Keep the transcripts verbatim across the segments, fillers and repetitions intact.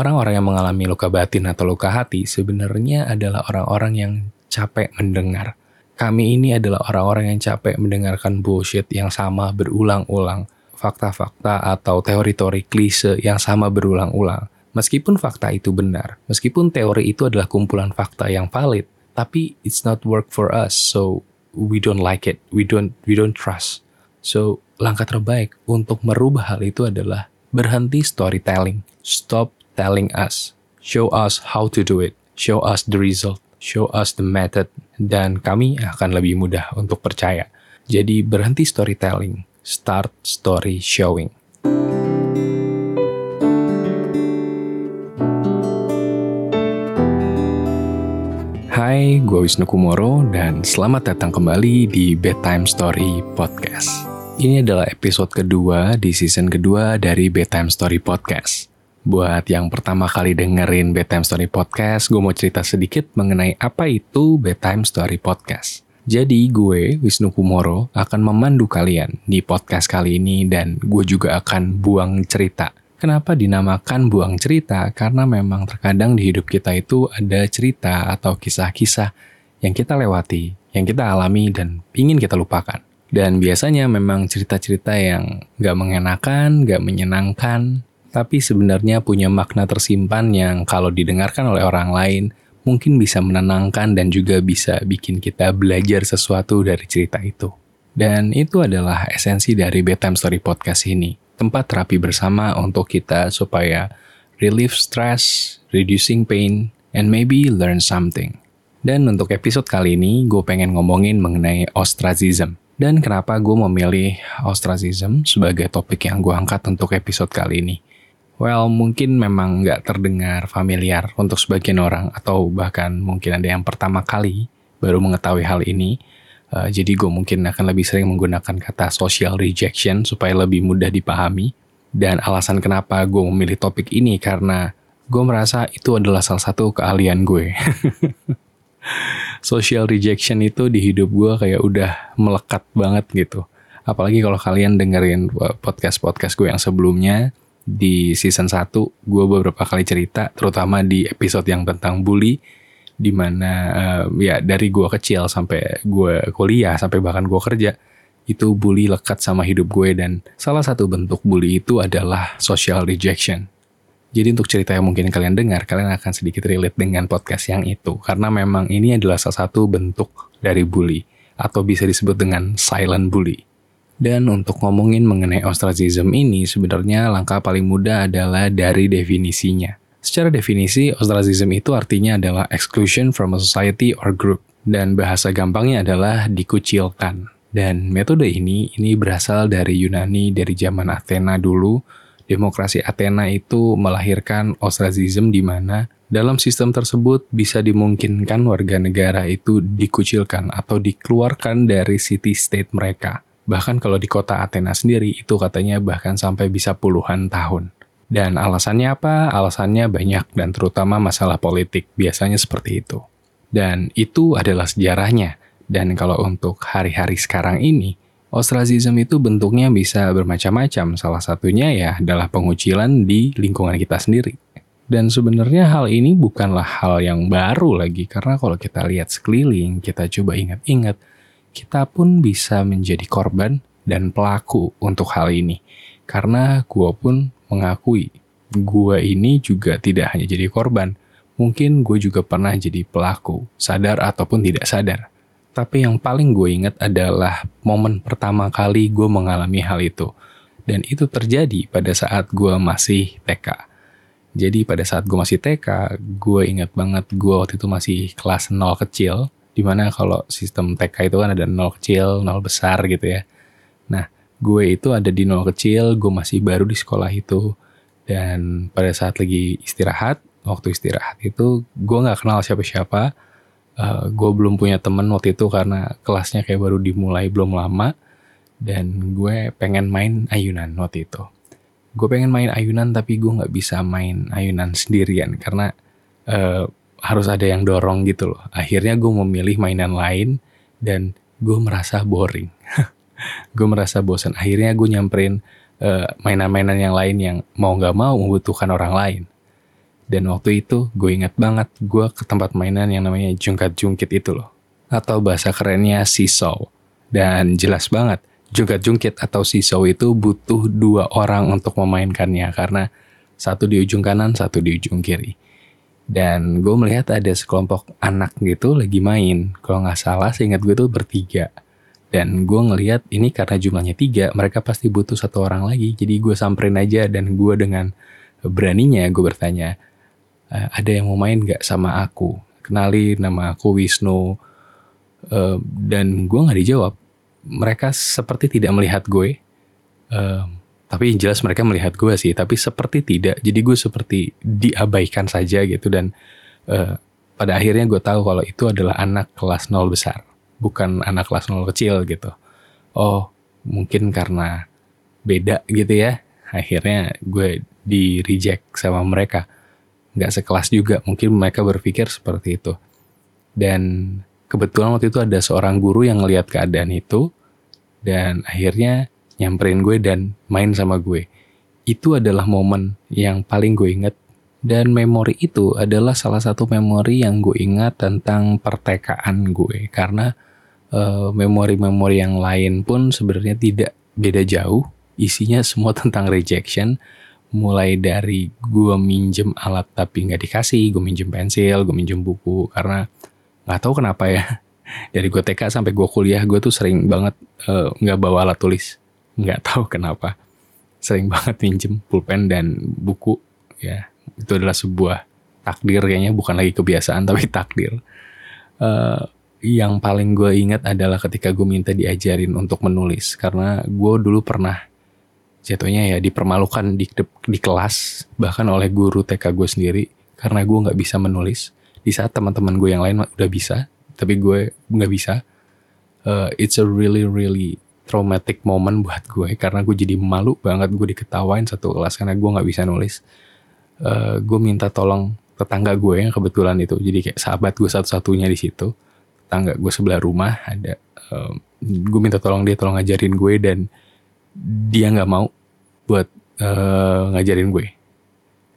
Orang-orang yang mengalami luka batin atau luka hati sebenarnya adalah orang-orang yang capek mendengar. Kami ini adalah orang-orang yang capek mendengarkan bullshit yang sama berulang-ulang. Fakta-fakta atau teori-teori klise yang sama berulang-ulang. Meskipun fakta itu benar, meskipun teori itu adalah kumpulan fakta yang valid, tapi it's not work for us, so we don't like it, we don't, we don't trust. So, langkah terbaik untuk merubah hal itu adalah berhenti storytelling. Stop telling us. Show us how to do it. Show us the result. Show us the method. Dan kami akan lebih mudah untuk percaya. Jadi berhenti storytelling. Start story showing. Hai, gue Wisnu Kumoro dan selamat datang kembali di Bedtime Story Podcast. Ini adalah episode kedua di season kedua dari Bedtime Story Podcast. Buat yang pertama kali dengerin Bedtime Story Podcast, gue mau cerita sedikit mengenai apa itu Bedtime Story Podcast. Jadi gue, Wisnu Kumoro, akan memandu kalian di podcast kali ini dan gue juga akan buang cerita. Kenapa dinamakan buang cerita? Karena memang terkadang di hidup kita itu ada cerita atau kisah-kisah yang kita lewati, yang kita alami dan ingin kita lupakan. Dan biasanya memang cerita-cerita yang gak mengenakan, gak menyenangkan, tapi sebenarnya punya makna tersimpan yang kalau didengarkan oleh orang lain mungkin bisa menenangkan dan juga bisa bikin kita belajar sesuatu dari cerita itu. Dan itu adalah esensi dari Bedtime Story Podcast ini. Tempat terapi bersama untuk kita supaya relief stress, reducing pain, and maybe learn something. Dan untuk episode kali ini, gue pengen ngomongin mengenai ostracism. Dan kenapa gue memilih ostracism sebagai topik yang gue angkat untuk episode kali ini. Well, mungkin memang nggak terdengar familiar untuk sebagian orang, atau bahkan mungkin ada yang pertama kali baru mengetahui hal ini. Uh, jadi gue mungkin akan lebih sering menggunakan kata social rejection supaya lebih mudah dipahami. Dan alasan kenapa gue memilih topik ini karena gue merasa itu adalah salah satu keahlian gue. Social rejection itu di hidup gue kayak udah melekat banget gitu. Apalagi kalau kalian dengerin podcast-podcast gue yang sebelumnya. Di season one, gue beberapa kali cerita, terutama di episode yang tentang bully, dimana uh, ya dari gue kecil sampai gue kuliah, sampai bahkan gue kerja, itu bully lekat sama hidup gue, dan salah satu bentuk bully itu adalah social rejection. Jadi untuk cerita yang mungkin kalian dengar, kalian akan sedikit relate dengan podcast yang itu, karena memang ini adalah salah satu bentuk dari bully, atau bisa disebut dengan silent bully. Dan untuk ngomongin mengenai ostracism ini, sebenarnya langkah paling mudah adalah dari definisinya. Secara definisi, ostracism itu artinya adalah exclusion from a society or group. Dan bahasa gampangnya adalah dikucilkan. Dan metode ini, ini berasal dari Yunani dari zaman Athena dulu. Demokrasi Athena itu melahirkan ostracism di mana dalam sistem tersebut bisa dimungkinkan warga negara itu dikucilkan atau dikeluarkan dari city-state mereka. Bahkan kalau di kota Athena sendiri, itu katanya bahkan sampai bisa puluhan tahun. Dan alasannya apa? Alasannya banyak, dan terutama masalah politik, biasanya seperti itu. Dan itu adalah sejarahnya. Dan kalau untuk hari-hari sekarang ini, ostracism itu bentuknya bisa bermacam-macam. Salah satunya ya adalah pengucilan di lingkungan kita sendiri. Dan sebenarnya hal ini bukanlah hal yang baru lagi, karena kalau kita lihat sekeliling, kita coba ingat-ingat, kita pun bisa menjadi korban dan pelaku untuk hal ini. Karena gue pun mengakui, gue ini juga tidak hanya jadi korban. Mungkin gue juga pernah jadi pelaku, sadar ataupun tidak sadar. Tapi yang paling gue ingat adalah momen pertama kali gue mengalami hal itu. Dan itu terjadi pada saat gue masih T K. Jadi pada saat gue masih T K, gue ingat banget gue waktu itu masih kelas nol kecil. Dimana kalau sistem T K itu kan ada nol kecil, nol besar gitu ya. Nah, gue itu ada di nol kecil, gue masih baru di sekolah itu. Dan pada saat lagi istirahat, waktu istirahat itu gue gak kenal siapa-siapa. Uh, gue belum punya temen waktu itu karena kelasnya kayak baru dimulai belum lama. Dan gue pengen main ayunan waktu itu. Gue pengen main ayunan tapi gue gak bisa main ayunan sendirian karena... Uh, harus ada yang dorong gitu loh. Akhirnya gue memilih mainan lain dan gue merasa boring. Gue merasa bosan. Akhirnya gue nyamperin uh, mainan-mainan yang lain yang mau gak mau membutuhkan orang lain. Dan waktu itu gue ingat banget gue ke tempat mainan yang namanya jungkat-jungkit itu loh. Atau bahasa kerennya seesaw. Dan jelas banget, jungkat-jungkit atau seesaw itu butuh dua orang untuk memainkannya. Karena satu di ujung kanan, satu di ujung kiri. Dan gue melihat ada sekelompok anak gitu lagi main. Kalau gak salah seingat gue tuh bertiga. Dan gue ngelihat ini karena jumlahnya tiga, mereka pasti butuh satu orang lagi. Jadi gue samperin aja dan gue dengan beraninya gue bertanya, Uh, ada yang mau main gak sama aku? Kenali nama aku Wisnu. Uh, dan gue gak dijawab. Mereka seperti tidak melihat gue. Uh, tapi jelas mereka melihat gue sih. Tapi seperti tidak. Jadi gue seperti diabaikan saja gitu. Dan uh, pada akhirnya gue tahu kalau itu adalah anak kelas nol besar. Bukan anak kelas nol kecil gitu. Oh, mungkin karena beda gitu ya. Akhirnya gue di reject sama mereka. Gak sekelas juga, mungkin mereka berpikir seperti itu. Dan kebetulan waktu itu ada seorang guru yang ngelihat keadaan itu. Dan akhirnya nyamperin gue dan main sama gue. Itu adalah momen yang paling gue ingat. Dan memori itu adalah salah satu memori yang gue ingat tentang pertekaan gue. Karena e, memori-memori yang lain pun sebenarnya tidak beda jauh. Isinya semua tentang rejection. Mulai dari gue minjem alat tapi gak dikasih, gue minjem pensil, gue minjem buku. Karena gak tahu kenapa ya, dari gue T K sampai gue kuliah, gue tuh sering banget uh, gak bawa alat tulis. Gak tahu kenapa, sering banget minjem pulpen dan buku. Ya, itu adalah sebuah takdir kayaknya, bukan lagi kebiasaan tapi takdir. Uh, yang paling gue ingat adalah ketika gue minta diajarin untuk menulis. Karena gue dulu pernah jatuhnya ya dipermalukan di, de, di kelas, bahkan oleh guru T K gue sendiri, karena gue gak bisa menulis. Di saat teman-teman gue yang lain udah bisa, tapi gue gak bisa. uh, It's a really really traumatic moment buat gue, karena gue jadi malu banget. Gue diketawain satu kelas karena gue gak bisa nulis. uh, Gue minta tolong tetangga gue yang kebetulan itu jadi kayak sahabat gue satu-satunya di situ. Tetangga gue sebelah rumah ada. uh, Gue minta tolong dia, tolong ngajarin gue, dan dia gak mau buat uh, ngajarin gue.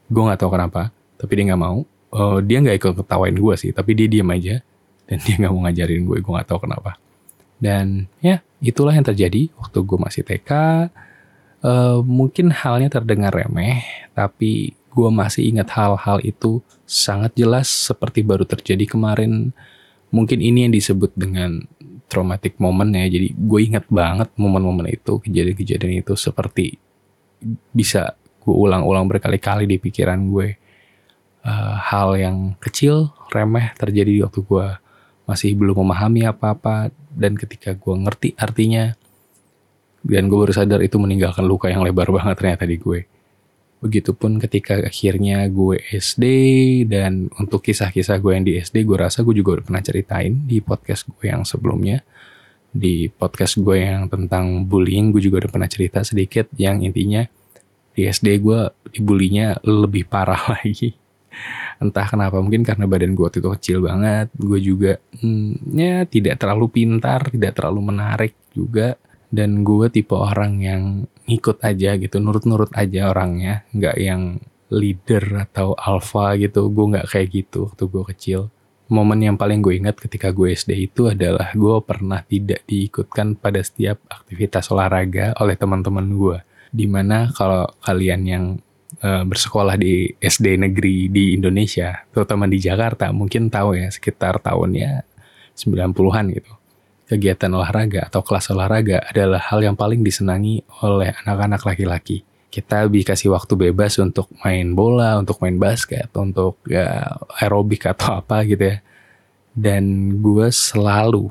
Gue gak tahu kenapa, tapi dia gak mau. Uh, dia gak ikut ketawain gue sih, tapi dia diem aja. Dan dia gak mau ngajarin gue, gue gak tahu kenapa. Dan ya, itulah yang terjadi waktu gue masih T K. Uh, mungkin halnya terdengar remeh, tapi gue masih ingat hal-hal itu sangat jelas seperti baru terjadi kemarin. Mungkin ini yang disebut dengan traumatic moment ya. Jadi gue ingat banget momen-momen itu, kejadian-kejadian itu seperti bisa gue ulang-ulang berkali-kali di pikiran gue. Uh, hal yang kecil, remeh terjadi waktu gue masih belum memahami apa-apa, dan ketika gue ngerti artinya, dan gue baru sadar itu meninggalkan luka yang lebar banget ternyata di gue. Begitupun ketika akhirnya gue S D, dan untuk kisah-kisah gue yang di S D, gue rasa gue juga udah pernah ceritain di podcast gue yang sebelumnya. Di podcast gue yang tentang bullying, gue juga udah pernah cerita sedikit, yang intinya di S D gue dibulinya lebih parah lagi. Entah kenapa, mungkin karena badan gue waktu itu kecil banget, gue juga hmm, ya tidak terlalu pintar, tidak terlalu menarik juga. Dan gue tipe orang yang ngikut aja gitu, nurut-nurut aja orangnya. Gak yang leader atau alpha gitu, gue gak kayak gitu waktu gue kecil. Momen yang paling gue ingat ketika gue S D itu adalah gue pernah tidak diikutkan pada setiap aktivitas olahraga oleh teman-teman gue. Dimana kalau kalian yang e, bersekolah di S D negeri di Indonesia, terutama di Jakarta, mungkin tahu ya sekitar tahunnya sembilan puluhan gitu. Kegiatan olahraga atau kelas olahraga adalah hal yang paling disenangi oleh anak-anak laki-laki. Kita dikasih waktu bebas untuk main bola, untuk main basket, untuk ya, aerobik atau apa gitu ya. Dan gue selalu,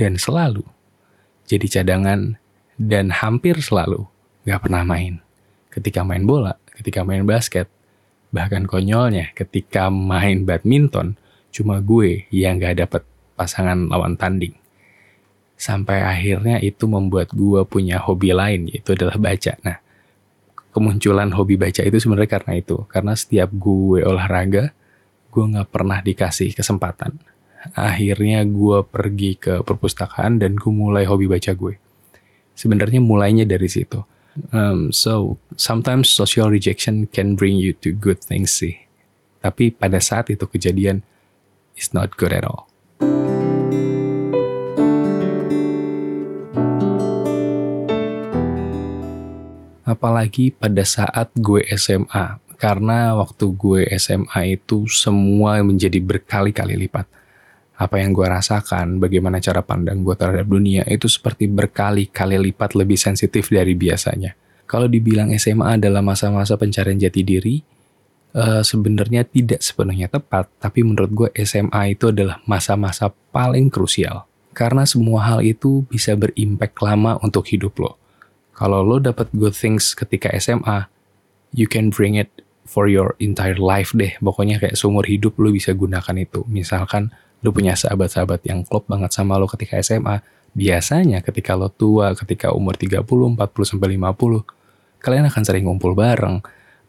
dan selalu jadi cadangan, dan hampir selalu gak pernah main. Ketika main bola, ketika main basket, bahkan konyolnya ketika main badminton, cuma gue yang gak dapet pasangan lawan tanding. Sampai akhirnya itu membuat gue punya hobi lain, yaitu adalah baca. Nah, kemunculan hobi baca itu sebenarnya karena itu. Karena setiap gue olahraga, gue gak pernah dikasih kesempatan. Akhirnya gue pergi ke perpustakaan dan gue mulai hobi baca gue. Sebenarnya mulainya dari situ. Um, so, sometimes social rejection can bring you to good things sih. Tapi pada saat itu kejadian, it's not good at all. Apalagi pada saat gue S M A. Karena waktu gue S M A itu semua menjadi berkali-kali lipat. Apa yang gue rasakan, bagaimana cara pandang gue terhadap dunia, itu seperti berkali-kali lipat lebih sensitif dari biasanya. Kalau dibilang S M A adalah masa-masa pencarian jati diri, Uh, sebenarnya tidak sepenuhnya tepat, tapi menurut gue S M A itu adalah masa-masa paling krusial. Karena semua hal itu bisa berimpact lama untuk hidup lo. Kalau lo dapat good things ketika S M A, you can bring it for your entire life deh. Pokoknya kayak seumur hidup lo bisa gunakan itu. Misalkan lo punya sahabat-sahabat yang klop banget sama lo ketika S M A, biasanya ketika lo tua, ketika umur tiga puluh, empat puluh, sampai lima puluh, kalian akan sering ngumpul bareng.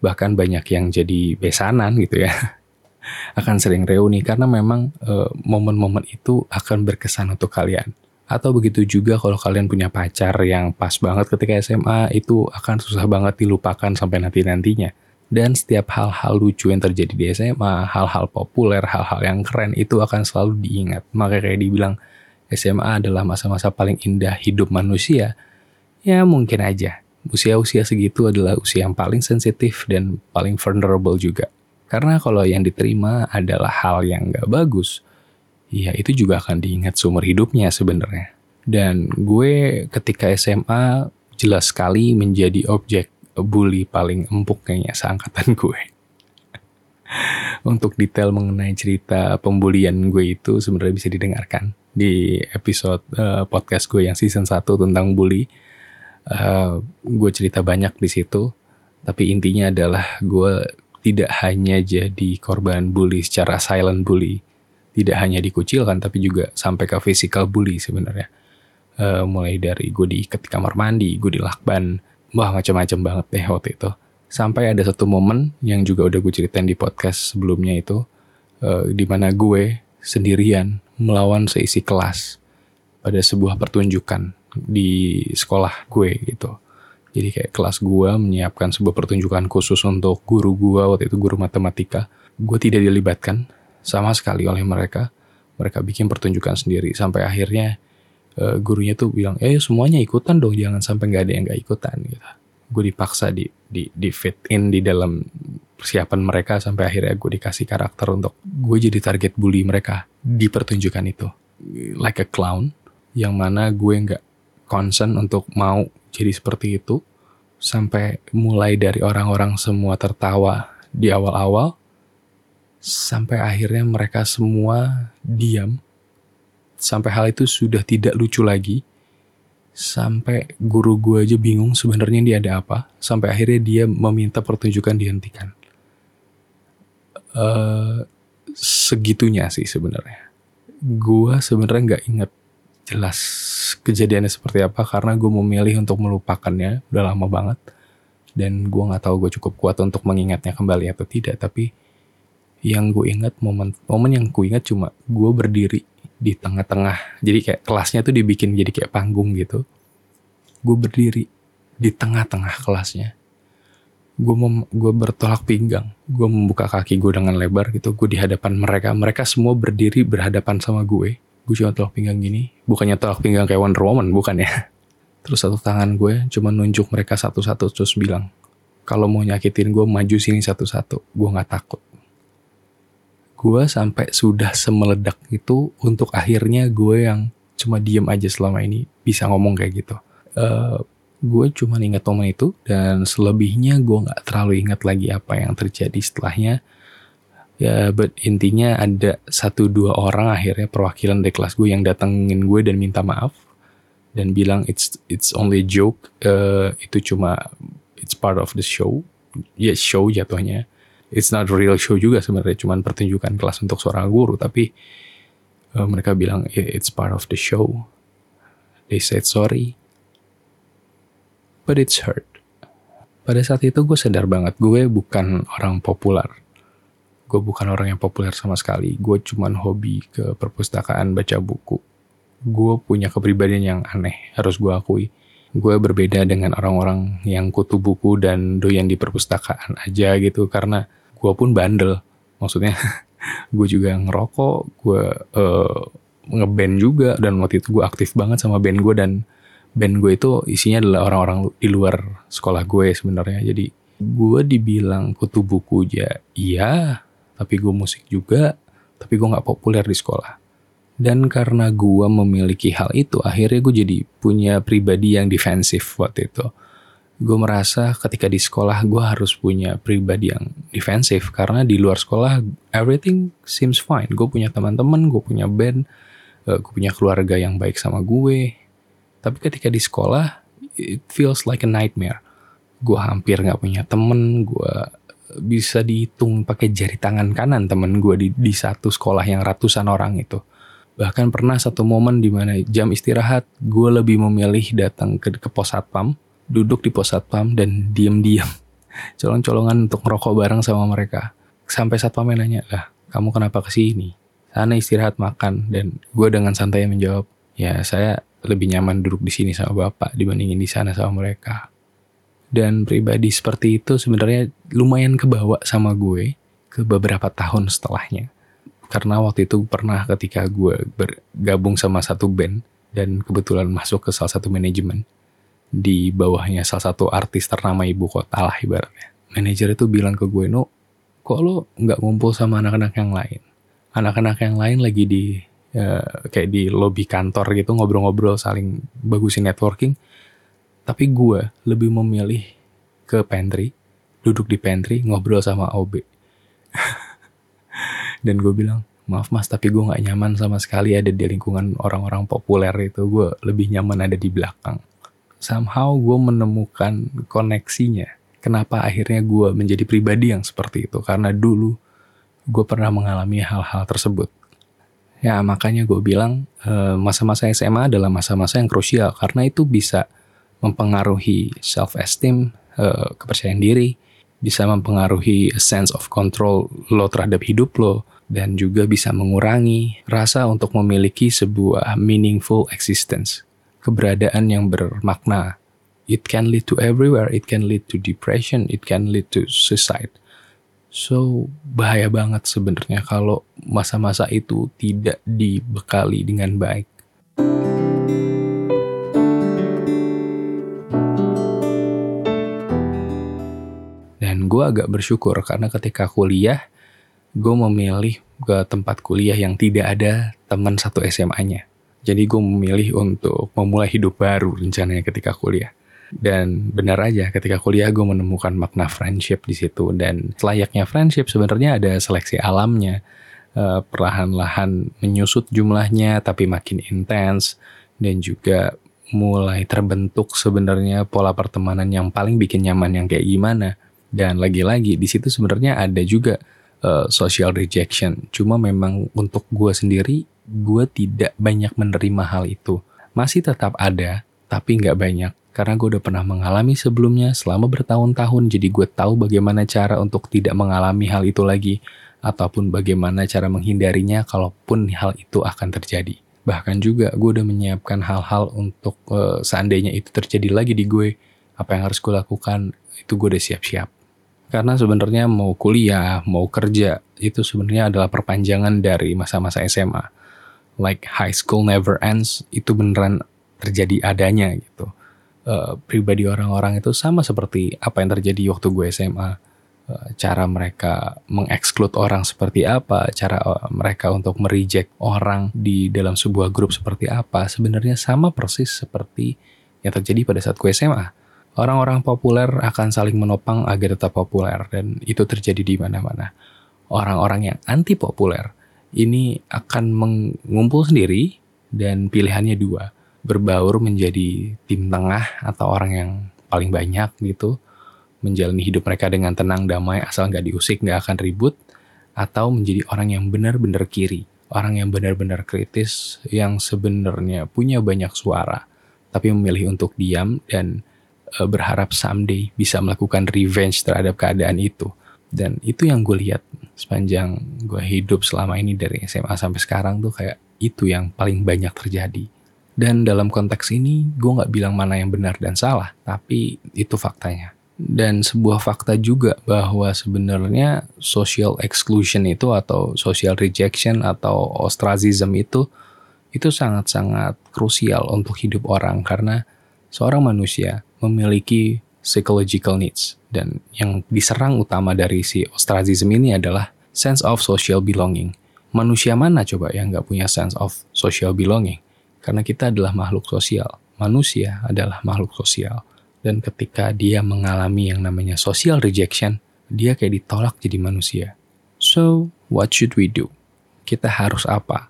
Bahkan banyak yang jadi besanan gitu ya, akan sering reuni karena memang e, momen-momen itu akan berkesan untuk kalian. Atau begitu juga kalau kalian punya pacar yang pas banget ketika S M A, itu akan susah banget dilupakan sampai nanti-nantinya. Dan setiap hal-hal lucu yang terjadi di S M A, hal-hal populer, hal-hal yang keren, itu akan selalu diingat. Maka kayak dibilang S M A adalah masa-masa paling indah hidup manusia, ya mungkin aja. Usia-usia segitu adalah usia yang paling sensitif dan paling vulnerable juga. Karena kalau yang diterima adalah hal yang gak bagus, ya itu juga akan diingat seumur hidupnya sebenarnya. Dan gue ketika S M A jelas sekali menjadi objek bully paling empuk kayaknya seangkatan gue. Untuk detail mengenai cerita pembulian gue itu sebenarnya bisa didengarkan di episode uh, podcast gue yang season one tentang bully. Uh, gue cerita banyak di situ, tapi intinya adalah gue tidak hanya jadi korban bully secara silent bully, tidak hanya dikucilkan, tapi juga sampai ke physical bully sebenarnya. Uh, mulai dari gue diikat di kamar mandi, gue dilakban, wah macam-macam banget deh waktu itu. Sampai ada satu momen yang juga udah gue ceritain di podcast sebelumnya itu, uh, di mana gue sendirian melawan seisi kelas pada sebuah pertunjukan di sekolah gue gitu. Jadi kayak kelas gue menyiapkan sebuah pertunjukan khusus untuk guru gue, waktu itu guru matematika. Gue tidak dilibatkan sama sekali oleh mereka. Mereka bikin pertunjukan sendiri. Sampai akhirnya uh, gurunya tuh bilang, eh semuanya ikutan dong, jangan sampai gak ada yang gak ikutan gitu. Gue dipaksa di, di, di fit in di dalam persiapan mereka. Sampai akhirnya gue dikasih karakter untuk gue jadi target bully mereka di pertunjukan itu. Like a clown, yang mana gue gak concern untuk mau jadi seperti itu. Sampai mulai dari orang-orang semua tertawa di awal-awal, sampai akhirnya mereka semua diam, sampai hal itu sudah tidak lucu lagi. Sampai guru gue aja bingung sebenarnya dia ada apa, sampai akhirnya dia meminta pertunjukan dihentikan. uh, Segitunya sih sebenarnya. Gue sebenarnya gak ingat jelas kejadiannya seperti apa, karena gue memilih untuk melupakannya udah lama banget. Dan gue gak tahu gue cukup kuat untuk mengingatnya kembali atau tidak. Tapi yang gue ingat, momen momen yang gue ingat cuma gue berdiri di tengah-tengah. Jadi kayak kelasnya tuh dibikin jadi kayak panggung gitu. Gue berdiri di tengah-tengah kelasnya. Gue mem- gue bertolak pinggang. Gue membuka kaki gue dengan lebar gitu. Gue di hadapan mereka. Mereka semua berdiri berhadapan sama gue. Gue cuma tolak pinggang gini, bukannya tolak pinggang kayak Wonder Woman, bukan ya. Terus satu tangan gue cuma nunjuk mereka satu-satu, terus bilang, kalau mau nyakitin gue maju sini satu-satu, gue gak takut. Gue sampai sudah semeledak itu, untuk akhirnya gue yang cuma diem aja selama ini bisa ngomong kayak gitu. Uh, gue cuma ingat momen itu, dan selebihnya gue gak terlalu ingat lagi apa yang terjadi setelahnya. Ya, but intinya ada satu dua orang akhirnya perwakilan dari kelas gue yang datengin gue dan minta maaf dan bilang it's it's only a joke, uh, itu cuma it's part of the show, ya yeah, show jatuhnya, it's not real show juga sebenarnya, cuma pertunjukan kelas untuk seorang guru, tapi uh, mereka bilang yeah, it's part of the show, they said sorry, but it's hurt. Pada saat itu gue sadar banget gue bukan orang populer. Gue bukan orang yang populer sama sekali. Gue cuman hobi ke perpustakaan, baca buku. Gue punya kepribadian yang aneh, harus gue akui. Gue berbeda dengan orang-orang yang kutu buku dan doyan di perpustakaan aja gitu. Karena gue pun bandel. maksudnya gue juga ngerokok, gue uh, ngeband juga, dan waktu itu gue aktif banget sama band gue, dan band gue itu isinya adalah orang-orang di luar sekolah gue sebenarnya. Jadi gue dibilang kutu buku aja iya, tapi gue musik juga, tapi gue gak populer di sekolah. Dan karena gue memiliki hal itu, akhirnya gue jadi punya pribadi yang defensif waktu itu. Gue merasa ketika di sekolah gue harus punya pribadi yang defensif, karena di luar sekolah everything seems fine. Gue punya teman-teman, gue punya band, gue punya keluarga yang baik sama gue. Tapi ketika di sekolah it feels like a nightmare. Gue hampir gak punya temen, gue bisa dihitung pakai jari tangan kanan temen gue di, di satu sekolah yang ratusan orang itu. Bahkan pernah satu momen di mana jam istirahat gue lebih memilih datang ke, ke pos satpam, duduk di pos satpam dan diem-diem colong-colongan untuk ngerokok bareng sama mereka. Sampai satpamnya nanya, lah kamu kenapa kesini? Sana istirahat makan. Dan gue dengan santai menjawab, ya saya lebih nyaman duduk di sini sama bapak dibandingin di sana sama mereka. Dan pribadi seperti itu sebenarnya lumayan kebawa sama gue ke beberapa tahun setelahnya. Karena waktu itu pernah ketika gue bergabung sama satu band dan kebetulan masuk ke salah satu manajemen. Di bawahnya salah satu artis ternama ibu kota lah ibaratnya. Manajer itu bilang ke gue, "No, kok lo gak ngumpul sama anak-anak yang lain? Anak-anak yang lain lagi di uh, kayak di lobi kantor gitu ngobrol-ngobrol saling bagusin networking. Tapi gue lebih memilih ke pantry, duduk di pantry ngobrol sama O B." Dan gue bilang, "Maaf mas, tapi gue gak nyaman sama sekali ada di lingkungan orang-orang populer itu. Gue lebih nyaman ada di belakang." Somehow gue menemukan koneksinya. Kenapa akhirnya gue menjadi pribadi yang seperti itu? Karena dulu gue pernah mengalami hal-hal tersebut. Ya makanya gue bilang masa-masa S M A adalah masa-masa yang krusial. Karena itu bisa mempengaruhi self-esteem, kepercayaan diri. Bisa mempengaruhi a sense of control lo terhadap hidup lo. Dan juga bisa mengurangi rasa untuk memiliki sebuah meaningful existence. Keberadaan yang bermakna. It can lead to everywhere, it can lead to depression, it can lead to suicide. So, bahaya banget sebenarnya kalau masa-masa itu tidak dibekali dengan baik. Dan gue agak bersyukur karena ketika kuliah, gue memilih ke tempat kuliah yang tidak ada teman satu S M A-nya. Jadi gue memilih untuk memulai hidup baru rencananya ketika kuliah. Dan benar aja ketika kuliah gue menemukan makna friendship di situ. Dan layaknya friendship sebenarnya ada seleksi alamnya. Uh, perlahan-lahan menyusut jumlahnya tapi makin intens. Dan juga mulai terbentuk sebenarnya pola pertemanan yang paling bikin nyaman yang kayak gimana. Dan lagi-lagi di situ sebenarnya ada juga uh, social rejection. Cuma memang untuk gue sendiri, gue tidak banyak menerima hal itu. Masih tetap ada, tapi gak banyak. Karena gue udah pernah mengalami sebelumnya selama bertahun-tahun. Jadi gue tahu bagaimana cara untuk tidak mengalami hal itu lagi. Ataupun bagaimana cara menghindarinya kalaupun hal itu akan terjadi. Bahkan juga gue udah menyiapkan hal-hal untuk uh, seandainya itu terjadi lagi di gue. Apa yang harus gue lakukan, itu gue udah siap-siap. Karena sebenarnya mau kuliah, mau kerja, itu sebenarnya adalah perpanjangan dari masa-masa S M A. Like high school never ends, itu beneran terjadi adanya gitu. Uh, pribadi orang-orang itu sama seperti apa yang terjadi waktu gue S M A. Uh, cara mereka mengeksklud orang seperti apa, cara uh, mereka untuk mereject orang di dalam sebuah grup seperti apa, sebenarnya sama persis seperti yang terjadi pada saat gue S M A. Orang-orang populer akan saling menopang agar tetap populer, dan itu terjadi di mana-mana. Orang-orang yang anti populer ini akan mengumpul sendiri dan pilihannya dua. Berbaur menjadi tim tengah atau orang yang paling banyak gitu. Menjalani hidup mereka dengan tenang, damai, asal gak diusik, gak akan ribut. Atau menjadi orang yang benar-benar kiri. Orang yang benar-benar kritis, yang sebenarnya punya banyak suara. Tapi memilih untuk diam dan e, berharap someday bisa melakukan revenge terhadap keadaan itu. Dan itu yang gue lihat sepanjang gue hidup selama ini dari S M A sampai sekarang tuh kayak itu yang paling banyak terjadi. Dan dalam konteks ini gue gak bilang mana yang benar dan salah, tapi itu faktanya. Dan sebuah fakta juga bahwa sebenarnya social exclusion itu atau social rejection atau ostracism itu itu sangat-sangat krusial untuk hidup orang, karena seorang manusia memiliki psychological needs, dan yang diserang utama dari si ostracism ini adalah sense of social belonging. Manusia mana coba yang nggak punya sense of social belonging? Karena kita adalah makhluk sosial. Manusia adalah makhluk sosial. Dan ketika dia mengalami yang namanya social rejection, dia kayak ditolak jadi manusia. So, what should we do? Kita harus apa?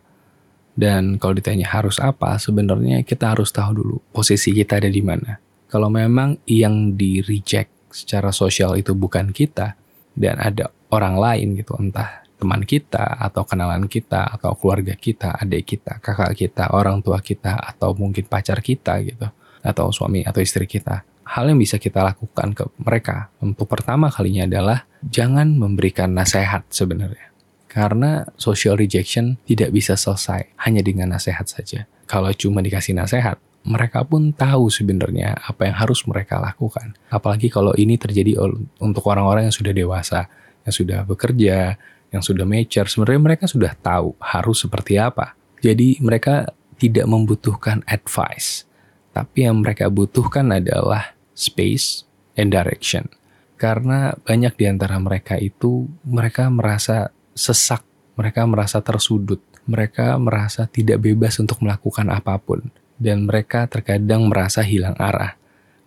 Dan kalau ditanya harus apa, sebenarnya kita harus tahu dulu posisi kita ada di mana. Kalau memang yang di-reject secara sosial itu bukan kita, dan ada orang lain gitu, entah teman kita, atau kenalan kita, atau keluarga kita, adik kita, kakak kita, orang tua kita, atau mungkin pacar kita gitu, atau suami atau istri kita. Hal yang bisa kita lakukan ke mereka untuk pertama kalinya adalah jangan memberikan nasihat sebenarnya. Karena social rejection tidak bisa selesai hanya dengan nasihat saja. Kalau cuma dikasih nasihat, mereka pun tahu sebenarnya apa yang harus mereka lakukan. Apalagi kalau ini terjadi untuk orang-orang yang sudah dewasa, yang sudah bekerja, yang sudah mature. Sebenarnya mereka sudah tahu harus seperti apa. Jadi mereka tidak membutuhkan advice. Tapi yang mereka butuhkan adalah space and direction. Karena banyak di antara mereka itu, mereka merasa sesak, mereka merasa tersudut, mereka merasa tidak bebas untuk melakukan apapun. Dan mereka terkadang merasa hilang arah.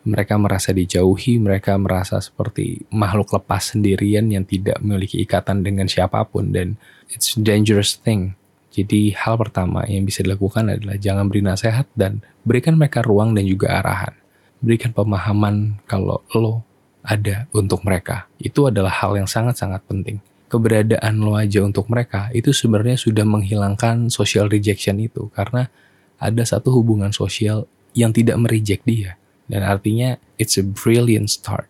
Mereka merasa dijauhi, mereka merasa seperti makhluk lepas sendirian yang tidak memiliki ikatan dengan siapapun. Dan it's a dangerous thing. Jadi hal pertama yang bisa dilakukan adalah jangan beri nasihat dan berikan mereka ruang dan juga arahan. Berikan pemahaman kalau lo ada untuk mereka. Itu adalah hal yang sangat-sangat penting. Keberadaan lo aja untuk mereka itu sebenarnya sudah menghilangkan social rejection itu. Karena ada satu hubungan sosial yang tidak mereject dia. Dan artinya it's a brilliant start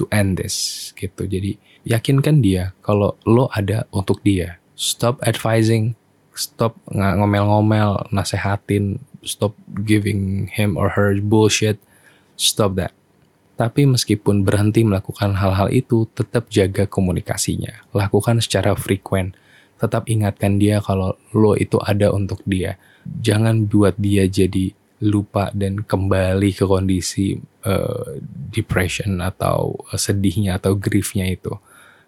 to end this gitu. Jadi yakinkan dia kalau lo ada untuk dia. Stop advising. Stop ngomel-ngomel, nasehatin, stop giving him or her bullshit, stop that. Tapi meskipun berhenti melakukan hal-hal itu, tetap jaga komunikasinya. Lakukan secara frekuen. Tetap ingatkan dia kalau lo itu ada untuk dia. Jangan buat dia jadi lupa dan kembali ke kondisi uh, depression atau sedihnya atau griefnya itu.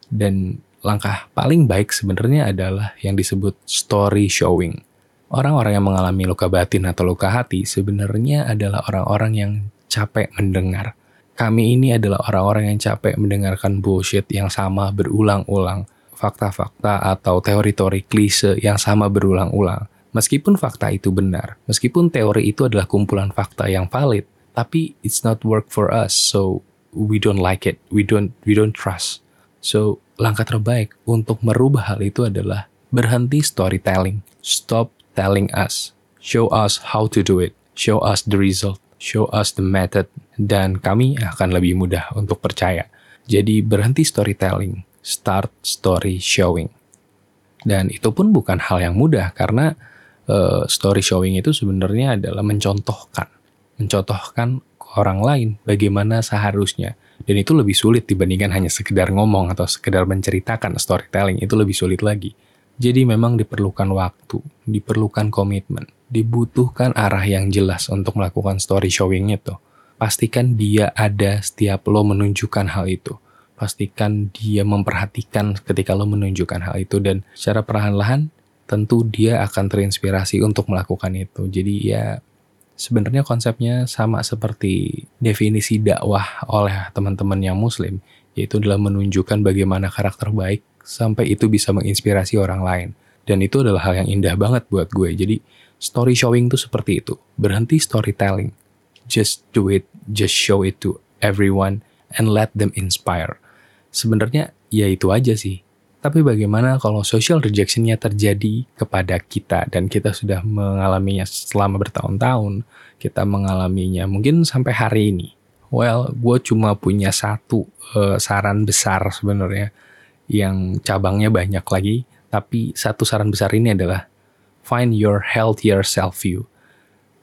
Dan langkah paling baik sebenarnya adalah yang disebut story showing. Orang-orang yang mengalami luka batin atau luka hati sebenarnya adalah orang-orang yang capek mendengar. Kami ini adalah orang-orang yang capek mendengarkan bullshit yang sama berulang-ulang. Fakta-fakta atau teori-teori klise yang sama berulang-ulang. Meskipun fakta itu benar, meskipun teori itu adalah kumpulan fakta yang valid, tapi it's not work for us, so we don't like it, we don't, we don't trust. So, langkah terbaik untuk merubah hal itu adalah berhenti storytelling. Stop telling us. Show us how to do it. Show us the result. Show us the method. Dan kami akan lebih mudah untuk percaya. Jadi berhenti storytelling. Start story showing. Dan itu pun bukan hal yang mudah karena uh, story showing itu sebenarnya adalah mencontohkan. Mencontohkan orang lain bagaimana seharusnya. Dan itu lebih sulit dibandingkan hanya sekedar ngomong atau sekedar menceritakan storytelling, itu lebih sulit lagi. Jadi memang diperlukan waktu, diperlukan komitmen, dibutuhkan arah yang jelas untuk melakukan story showing itu. Pastikan dia ada setiap lo menunjukkan hal itu. Pastikan dia memperhatikan ketika lo menunjukkan hal itu, dan secara perlahan-lahan tentu dia akan terinspirasi untuk melakukan itu. Jadi ya, sebenarnya konsepnya sama seperti definisi dakwah oleh teman-teman yang muslim, yaitu adalah menunjukkan bagaimana karakter baik sampai itu bisa menginspirasi orang lain. Dan itu adalah hal yang indah banget buat gue. Jadi story showing tuh seperti itu. Berhenti storytelling. Just do it. Just show it to everyone and let them inspire. Sebenarnya ya itu aja sih. Tapi bagaimana kalau social rejection-nya terjadi kepada kita dan kita sudah mengalaminya selama bertahun-tahun, kita mengalaminya mungkin sampai hari ini. Well, gue cuma punya satu uh, saran besar sebenarnya yang cabangnya banyak lagi, tapi satu saran besar ini adalah find your healthier self view.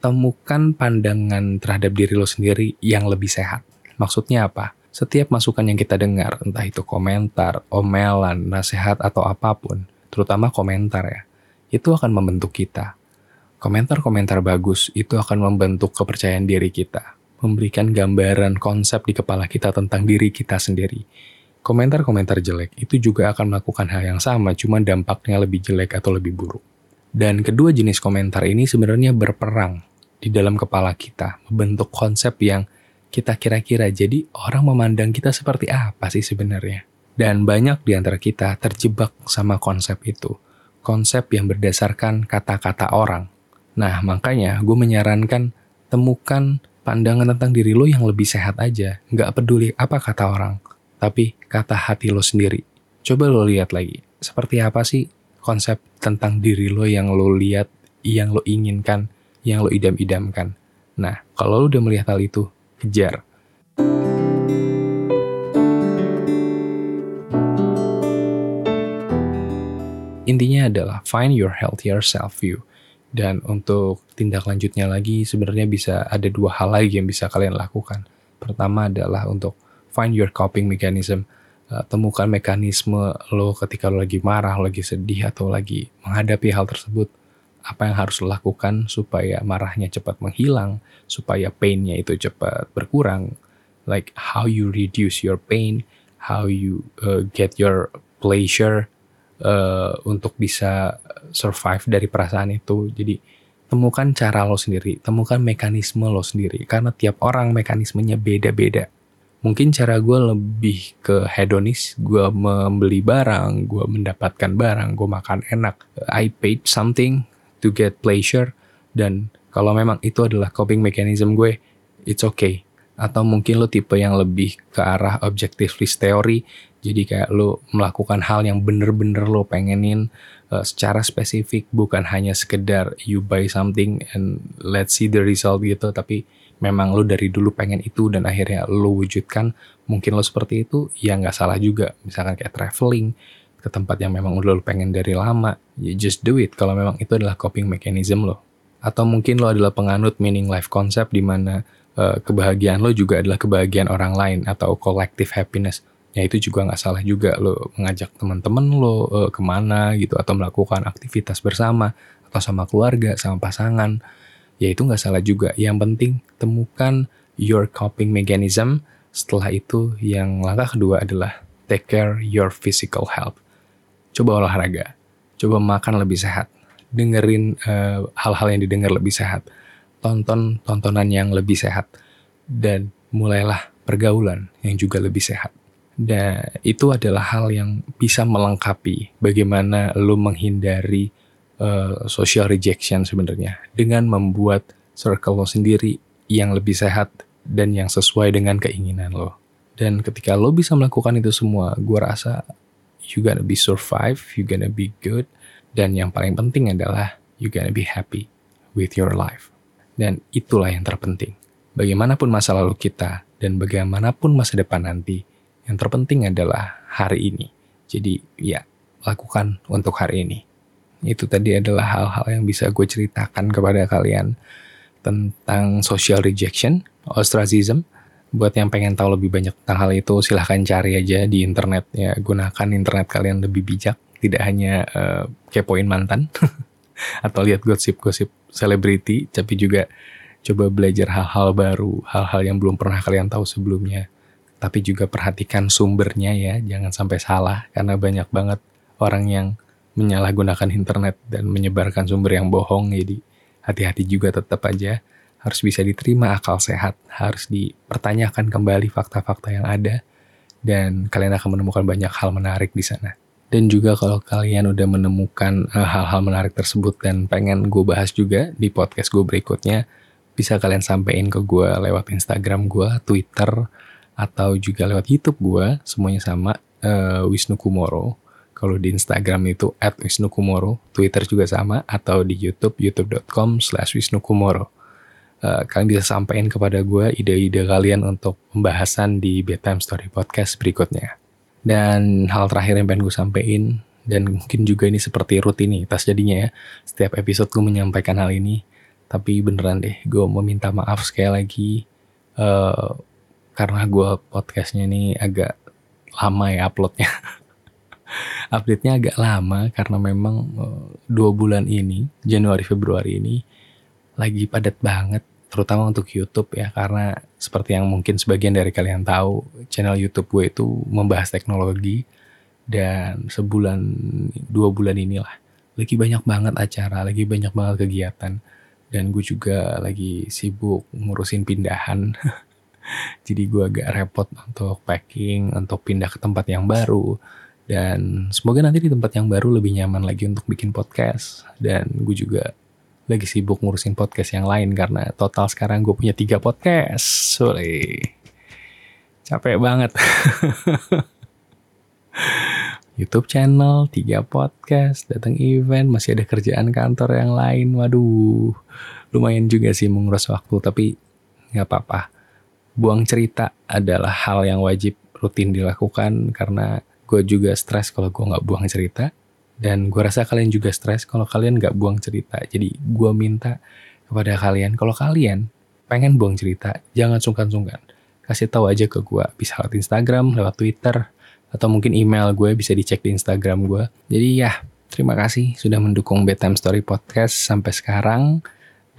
Temukan pandangan terhadap diri lo sendiri yang lebih sehat. Maksudnya apa? Setiap masukan yang kita dengar, entah itu komentar, omelan, nasihat, atau apapun, terutama komentar ya, itu akan membentuk kita. Komentar-komentar bagus itu akan membentuk kepercayaan diri kita, memberikan gambaran konsep di kepala kita tentang diri kita sendiri. Komentar-komentar jelek itu juga akan melakukan hal yang sama, cuma dampaknya lebih jelek atau lebih buruk. Dan kedua jenis komentar ini sebenarnya berperang di dalam kepala kita, membentuk konsep yang kita kira-kira. Jadi orang memandang kita seperti apa sih sebenarnya? Dan banyak di antara kita terjebak sama konsep itu, konsep yang berdasarkan kata-kata orang. Nah, makanya gue menyarankan temukan pandangan tentang diri lo yang lebih sehat aja, nggak peduli apa kata orang. Tapi kata hati lo sendiri. Coba lo lihat lagi, seperti apa sih konsep tentang diri lo yang lo lihat, yang lo inginkan, yang lo idam-idamkan. Nah, kalau lo udah melihat hal itu, kejar. Intinya adalah find your healthier self you. Dan untuk tindak lanjutnya lagi, sebenarnya bisa ada dua hal lagi yang bisa kalian lakukan. Pertama adalah untuk find your coping mechanism. Temukan mekanisme lo ketika lo lagi marah, lo lagi sedih, atau lagi menghadapi hal tersebut. Apa yang harus lo lakukan supaya marahnya cepat menghilang, supaya pain-nya itu cepat berkurang. Like how you reduce your pain, how you uh, get your pleasure uh, untuk bisa survive dari perasaan itu. Jadi temukan cara lo sendiri, temukan mekanisme lo sendiri. Karena tiap orang mekanismenya beda-beda. Mungkin cara gue lebih ke hedonis, gue membeli barang, gue mendapatkan barang, gue makan enak. I paid something to get pleasure, dan kalau memang itu adalah coping mechanism gue, it's okay. Atau mungkin lo tipe yang lebih ke arah objectivist theory, jadi kayak lo melakukan hal yang bener-bener lo pengenin uh, secara spesifik, bukan hanya sekedar you buy something and let's see the result gitu, tapi memang lo dari dulu pengen itu dan akhirnya lo wujudkan. Mungkin lo seperti itu, ya gak salah juga. Misalkan kayak traveling ke tempat yang memang udah lo pengen dari lama, you just do it kalau memang itu adalah coping mechanism lo. Atau mungkin lo adalah penganut meaning life concept, di mana uh, kebahagiaan lo juga adalah kebahagiaan orang lain, atau collective happiness. Ya itu juga gak salah juga, lo mengajak teman-teman lo uh, kemana gitu, atau melakukan aktivitas bersama, atau sama keluarga, sama pasangan. Ya itu gak salah juga. Yang penting temukan your coping mechanism. Setelah itu yang langkah kedua adalah take care your physical health. Coba olahraga, coba makan lebih sehat, dengerin uh, hal-hal yang didengar lebih sehat, tonton tontonan yang lebih sehat, dan mulailah pergaulan yang juga lebih sehat. Dan itu adalah hal yang bisa melengkapi bagaimana lo menghindari Uh, social rejection sebenarnya, dengan membuat circle lo sendiri yang lebih sehat dan yang sesuai dengan keinginan lo. Dan ketika lo bisa melakukan itu semua, gue rasa you gonna be survive, you gonna be good, dan yang paling penting adalah you gonna be happy with your life. Dan itulah yang terpenting. Bagaimanapun masa lalu kita dan bagaimanapun masa depan nanti, yang terpenting adalah hari ini. Jadi ya, lakukan untuk hari ini. Itu tadi adalah hal-hal yang bisa gue ceritakan kepada kalian tentang social rejection, ostracism. Buat yang pengen tahu lebih banyak tentang hal itu, silahkan cari aja di internet. Ya, gunakan internet kalian lebih bijak, tidak hanya uh, kepoin mantan atau lihat gosip-gosip selebriti, tapi juga coba belajar hal-hal baru, hal-hal yang belum pernah kalian tahu sebelumnya. Tapi juga perhatikan sumbernya ya, jangan sampai salah, karena banyak banget orang yang menyalahgunakan internet dan menyebarkan sumber yang bohong. Jadi hati-hati juga, tetap aja harus bisa diterima akal sehat, harus dipertanyakan kembali fakta-fakta yang ada, dan kalian akan menemukan banyak hal menarik di sana. Dan juga kalau kalian udah menemukan uh, hal-hal menarik tersebut dan pengen gue bahas juga di podcast gue berikutnya, bisa kalian sampein ke gue lewat Instagram gue, Twitter, atau juga lewat YouTube gue, semuanya sama uh, Wisnu Kumoro. Kalau di Instagram itu at wisnu kumoro, Twitter juga sama, atau di YouTube, youtube dot com slash wisnu kumoro. Uh, kalian bisa sampaikan kepada gue ide-ide kalian untuk pembahasan di Bedtime Story Podcast berikutnya. Dan hal terakhir yang pengen gue sampaikan, dan mungkin juga ini seperti rutinitas jadinya ya, setiap episode gue menyampaikan hal ini, tapi beneran deh, gue mau minta maaf sekali lagi. Uh, karena gue podcastnya ini agak lama ya uploadnya. Update-nya agak lama karena memang dua bulan ini, Januari Februari ini lagi padat banget, terutama untuk YouTube ya, karena seperti yang mungkin sebagian dari kalian tahu, channel YouTube gue itu membahas teknologi, dan sebulan dua bulan inilah lagi banyak banget acara, lagi banyak banget kegiatan, dan gue juga lagi sibuk ngurusin pindahan. Jadi gue agak repot untuk packing, untuk pindah ke tempat yang baru. Dan semoga nanti di tempat yang baru lebih nyaman lagi untuk bikin podcast. Dan gue juga lagi sibuk ngurusin podcast yang lain, karena total sekarang gue punya tiga podcast. Sorry, capek banget. YouTube channel, tiga podcast, datang event, masih ada kerjaan kantor yang lain. Waduh, lumayan juga sih mengurus waktu, tapi gak apa-apa. Buang cerita adalah hal yang wajib rutin dilakukan, karena gue juga stres kalau gue gak buang cerita. Dan gue rasa kalian juga stres kalau kalian gak buang cerita. Jadi gue minta kepada kalian, kalau kalian pengen buang cerita, jangan sungkan-sungkan. Kasih tahu aja ke gue, bisa lewat Instagram, lewat Twitter, atau mungkin email gue, bisa dicek di Instagram gue. Jadi ya, terima kasih sudah mendukung Bedtime Story Podcast sampai sekarang.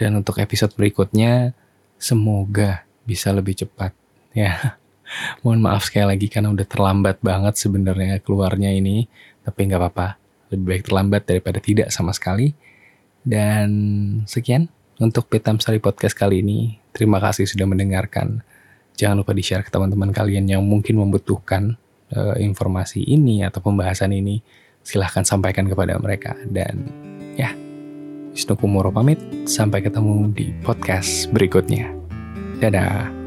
Dan untuk episode berikutnya, semoga bisa lebih cepat ya. Mohon maaf sekali lagi karena udah terlambat banget sebenarnya keluarnya ini, tapi nggak apa-apa, lebih baik terlambat daripada tidak sama sekali. Dan sekian untuk Bedtime Story Podcast kali ini. Terima kasih sudah mendengarkan. Jangan lupa di-share ke teman-teman kalian yang mungkin membutuhkan uh, informasi ini atau pembahasan ini. Silahkan sampaikan kepada mereka. Dan ya, Wisnu Kumoro pamit, sampai ketemu di podcast berikutnya. Dadah.